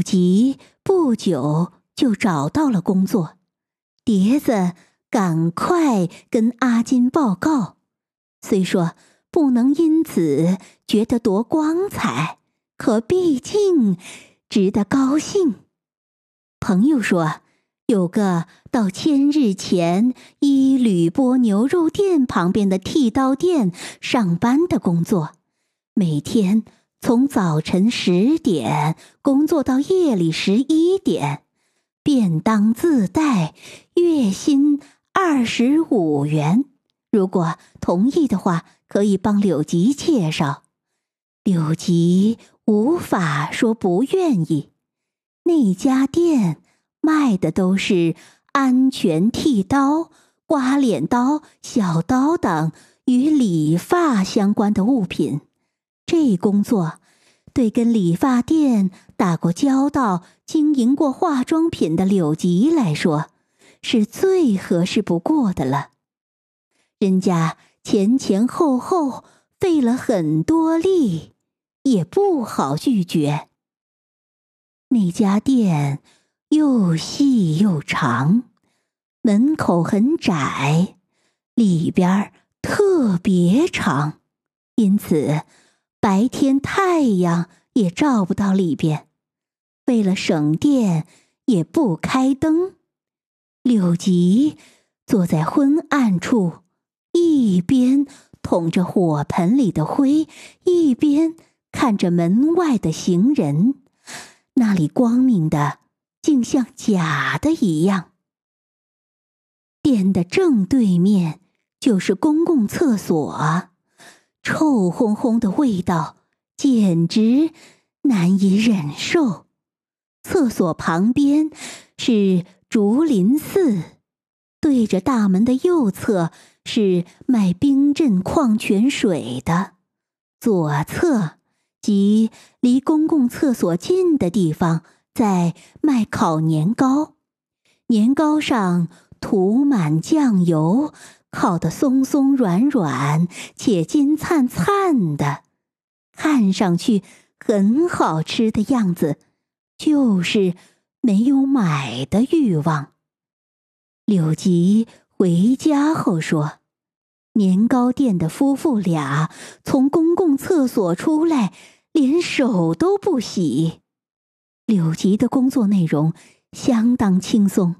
九级不久就找到了工作，碟子赶快跟阿金报告。虽说不能因此觉得多光彩，可毕竟值得高兴。朋友说，有个到千日前伊吕波牛肉店旁边的剃刀店上班的工作，每天从早晨10点工作到夜里11点，便当自带，月薪25元。如果同意的话，可以帮柳吉介绍。柳吉无法说不愿意。那家店卖的都是安全剃刀、刮脸刀、小刀等与理发相关的物品。这工作对跟理发店打过交道、经营过化妆品的柳吉来说，是最合适不过的了。人家前后后费了很多力，也不好拒绝。那家店又细又长，门口很窄，里边特别长，因此白天太阳也照不到里边。为了省电，也不开灯。柳吉坐在昏暗处，一边捅着火盆里的灰，一边看着门外的行人，那里光明的竟像假的一样。店的正对面就是公共厕所，臭烘烘的味道简直难以忍受。厕所旁边是竹林寺，对着大门的右侧是卖冰镇矿泉水的，左侧即离公共厕所近的地方在卖烤年糕，年糕上涂满酱油，烤得松松软软且金灿灿的，看上去很好吃的样子，就是没有买的欲望。柳吉回家后说，年糕店的夫妇俩从公共厕所出来，连手都不洗。柳吉的工作内容相当轻松，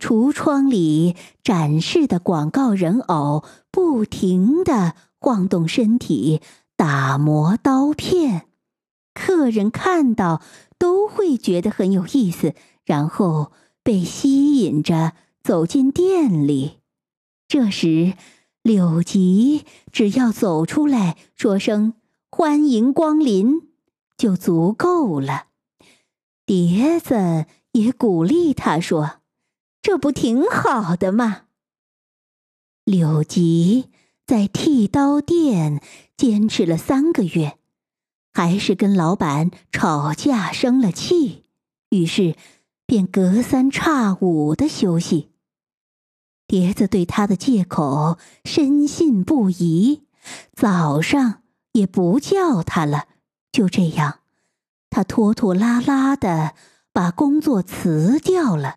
橱窗里展示的广告人偶不停地晃动身体，打磨刀片，客人看到都会觉得很有意思，然后被吸引着走进店里。这时柳吉只要走出来说声欢迎光临就足够了。碟子也鼓励他说，这不挺好的吗？柳吉在剃刀店坚持了3个月，还是跟老板吵架生了气，于是便隔三差五的休息。碟子对他的借口深信不疑，早上也不叫他了。就这样，他拖拖拉拉的把工作辞掉了。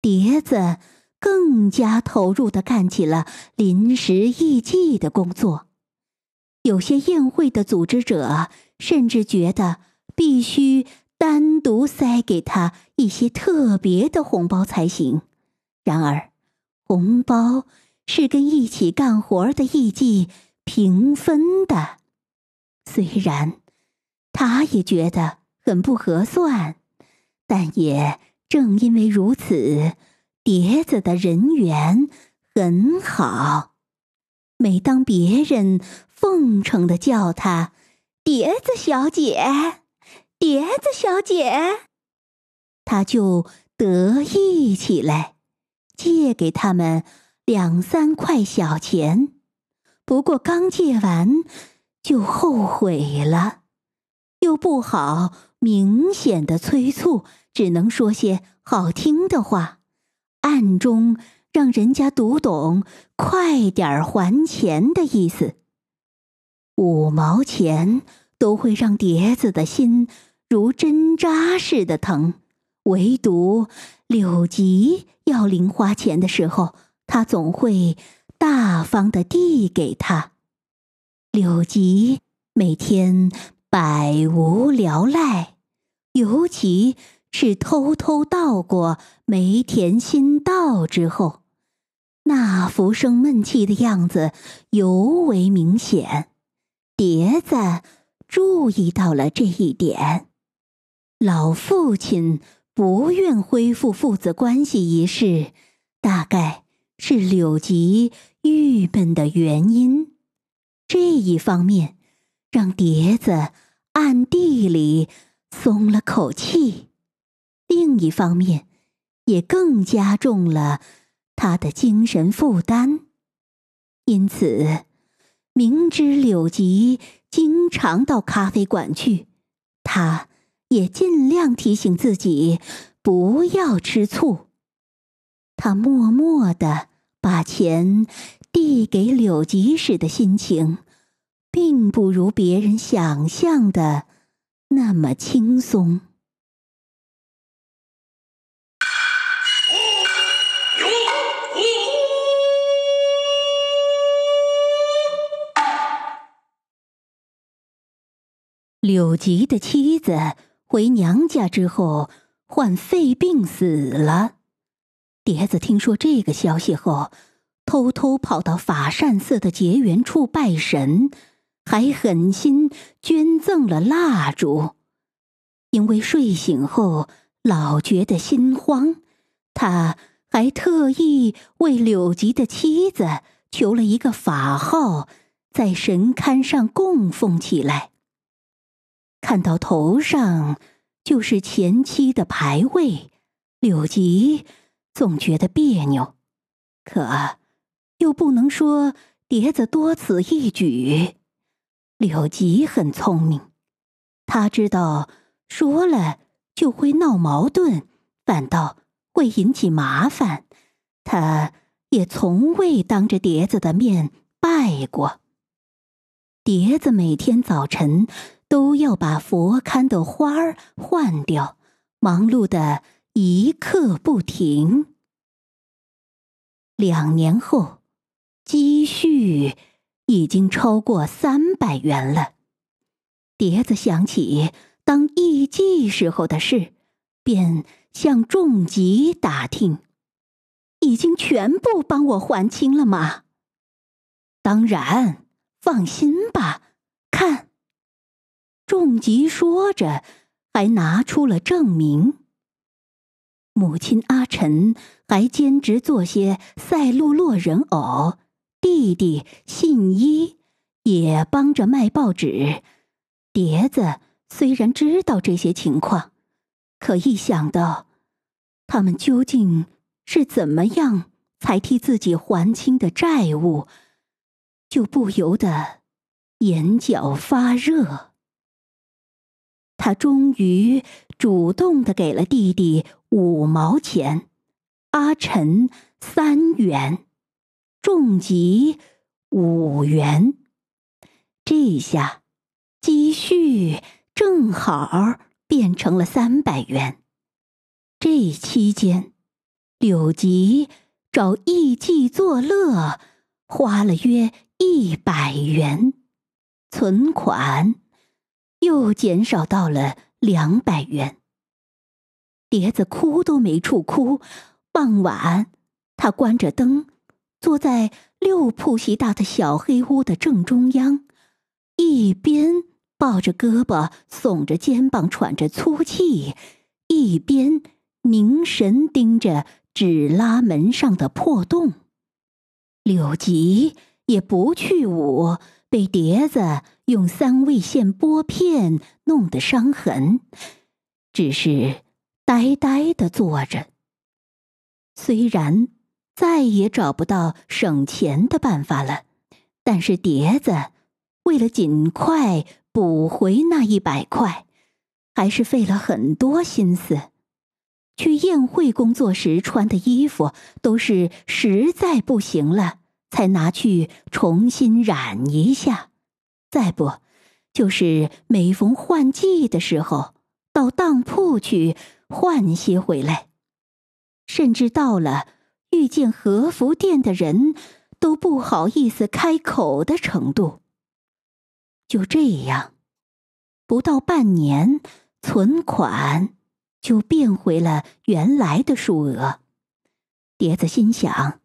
碟子更加投入地干起了临时艺伎的工作。有些宴会的组织者甚至觉得必须单独塞给他一些特别的红包才行。然而，红包是跟一起干活的艺伎平分的。虽然他也觉得很不合算，但也正因为如此，碟子的人缘很好。每当别人奉承地叫他碟子小姐，碟子小姐，他就得意起来，借给他们2-3块小钱。不过刚借完就后悔了，又不好明显的催促，只能说些好听的话，暗中让人家读懂快点还钱的意思。5毛钱都会让碟子的心如针扎似的疼，唯独柳吉要零花钱的时候，他总会大方地递给他。柳吉每天百无聊赖，尤其是偷偷到过梅田新道之后，那浮生闷气的样子尤为明显。碟子注意到了这一点。老父亲不愿恢复父子关系一事，大概是柳吉郁闷的原因。这一方面让碟子暗地里松了口气，另一方面也更加重了他的精神负担。因此，明知柳吉经常到咖啡馆去，他也尽量提醒自己不要吃醋。他默默地把钱递给柳吉时的心情，并不如别人想象的那么轻松。柳吉的妻子回娘家之后患肺病死了。碟子听说这个消息后，偷偷跑到法善寺的结缘处拜神，还狠心捐赠了蜡烛。因为睡醒后老觉得心慌，他还特意为柳吉的妻子求了一个法号，在神龛上供奉起来。看到头上就是前妻的牌位，柳吉总觉得别扭，可又不能说碟子多此一举。柳吉很聪明，他知道说了就会闹矛盾，反倒会引起麻烦，他也从未当着碟子的面拜过。碟子每天早晨都要把佛龛的花儿换掉，忙碌得一刻不停。2年后，积蓄已经超过300元了。碟子想起当艺妓时候的事，便向重吉打听：“已经全部帮我还清了吗？”“当然，放心吧，看。”仲吉说着还拿出了证明。母亲阿晨还兼职做些赛璐珞人偶，弟弟信一也帮着卖报纸。碟子虽然知道这些情况，可一想到他们究竟是怎么样才替自己还清的债务，就不由得眼角发热。他终于主动地给了弟弟5毛钱，阿晨3元，仲吉5元。这下积蓄正好变成了300元。这期间，柳吉找艺妓作乐，花了约100元，存款又减少到了200元。碟子哭都没处哭。傍晚，他关着灯，坐在6铺席大的小黑屋的正中央，一边抱着胳膊耸着肩膀喘着粗气，一边凝神盯着纸拉门上的破洞。柳吉也不去舞，被碟子用3味线拨片弄得伤痕，只是呆呆地坐着。虽然再也找不到省钱的办法了，但是碟子为了尽快补回那100块，还是费了很多心思。去宴会工作时穿的衣服都是实在不行了才拿去重新染一下，再不就是每逢换季的时候到当铺去换些回来，甚至到了遇见和服店的人都不好意思开口的程度。就这样，不到半年，存款就变回了原来的数额。碟子心想，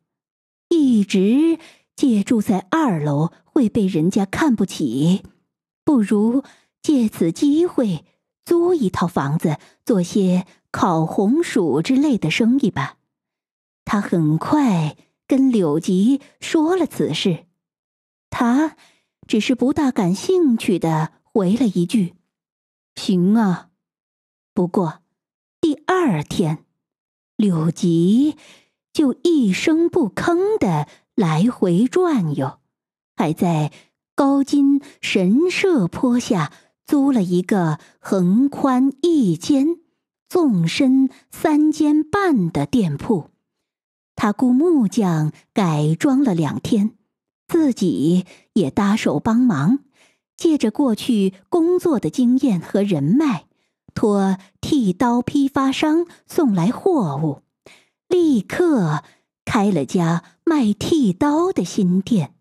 一直借住在二楼会被人家看不起，不如借此机会租一套房子，做些烤红薯之类的生意吧。他很快跟柳吉说了此事，他只是不大感兴趣地回了一句：“行啊。”不过第二天，柳吉就一声不吭地来回转悠，还在高津神社坡下租了一个横宽一间、纵深3间半的店铺。他雇木匠改装了2天，自己也搭手帮忙，借着过去工作的经验和人脉，托剃刀批发商送来货物，立刻开了家卖剃刀的新店。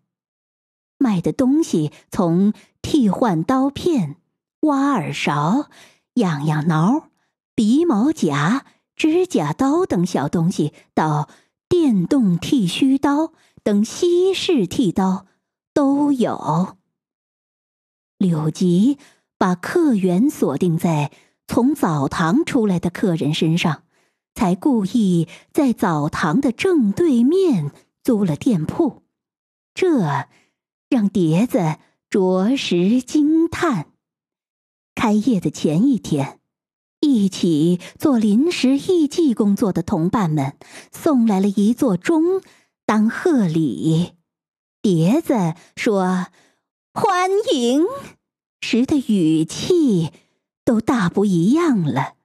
卖的东西从替换刀片、挖耳勺、痒痒挠、鼻毛夹、指甲刀等小东西，到电动剃须刀等西式剃刀都有。柳吉把客源锁定在从澡堂出来的客人身上，才故意在澡堂的正对面租了店铺，这让碟子着实惊叹。开业的前一天，一起做临时艺伎工作的同伴们送来了一座钟当贺礼。碟子说欢迎时的语气都大不一样了。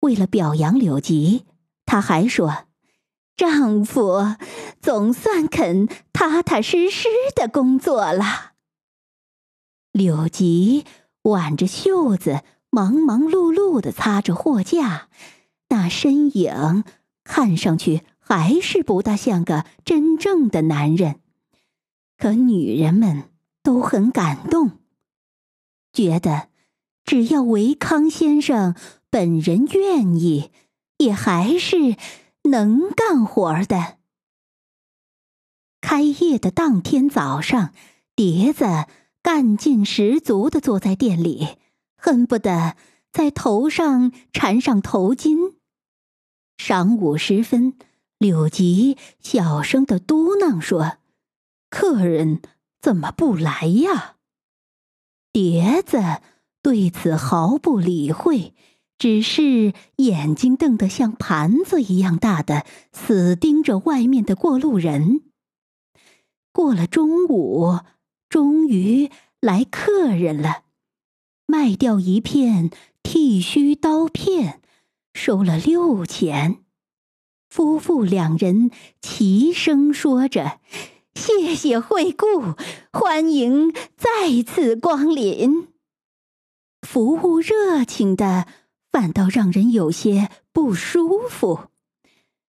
为了表扬柳吉，他还说丈夫总算肯踏踏实实的工作了。柳吉挽着袖子忙忙碌碌地擦着货架，那身影看上去还是不大像个真正的男人，可女人们都很感动，觉得只要维康先生本人愿意，也还是能干活的。开业的当天早上，碟子干劲十足地坐在店里，恨不得在头上缠上头巾。晌午时分，柳吉小声地嘟囔说：“客人怎么不来呀？”碟子对此毫不理会，只是眼睛瞪得像盘子一样大的死盯着外面的过路人。过了中午，终于来客人了，卖掉一片剃须刀片，收了6钱。夫妇2人齐声说着：“谢谢惠顾，欢迎再次光临。”服务热情的反倒让人有些不舒服，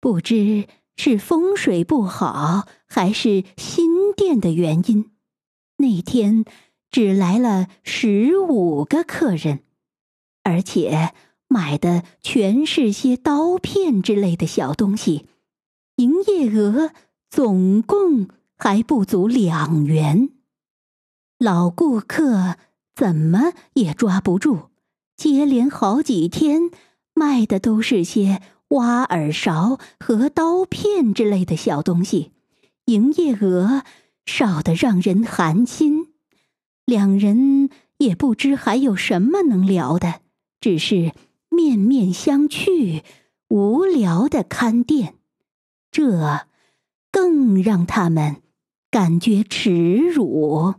不知是风水不好还是新店的原因，那天只来了15个客人，而且买的全是些刀片之类的小东西，营业额总共还不足2元。老顾客怎么也抓不住，接连好几天卖的都是些挖耳勺和刀片之类的小东西，营业额少得让人寒心。2人也不知还有什么能聊的，只是面面相觑，无聊的看店，这更让他们感觉耻辱。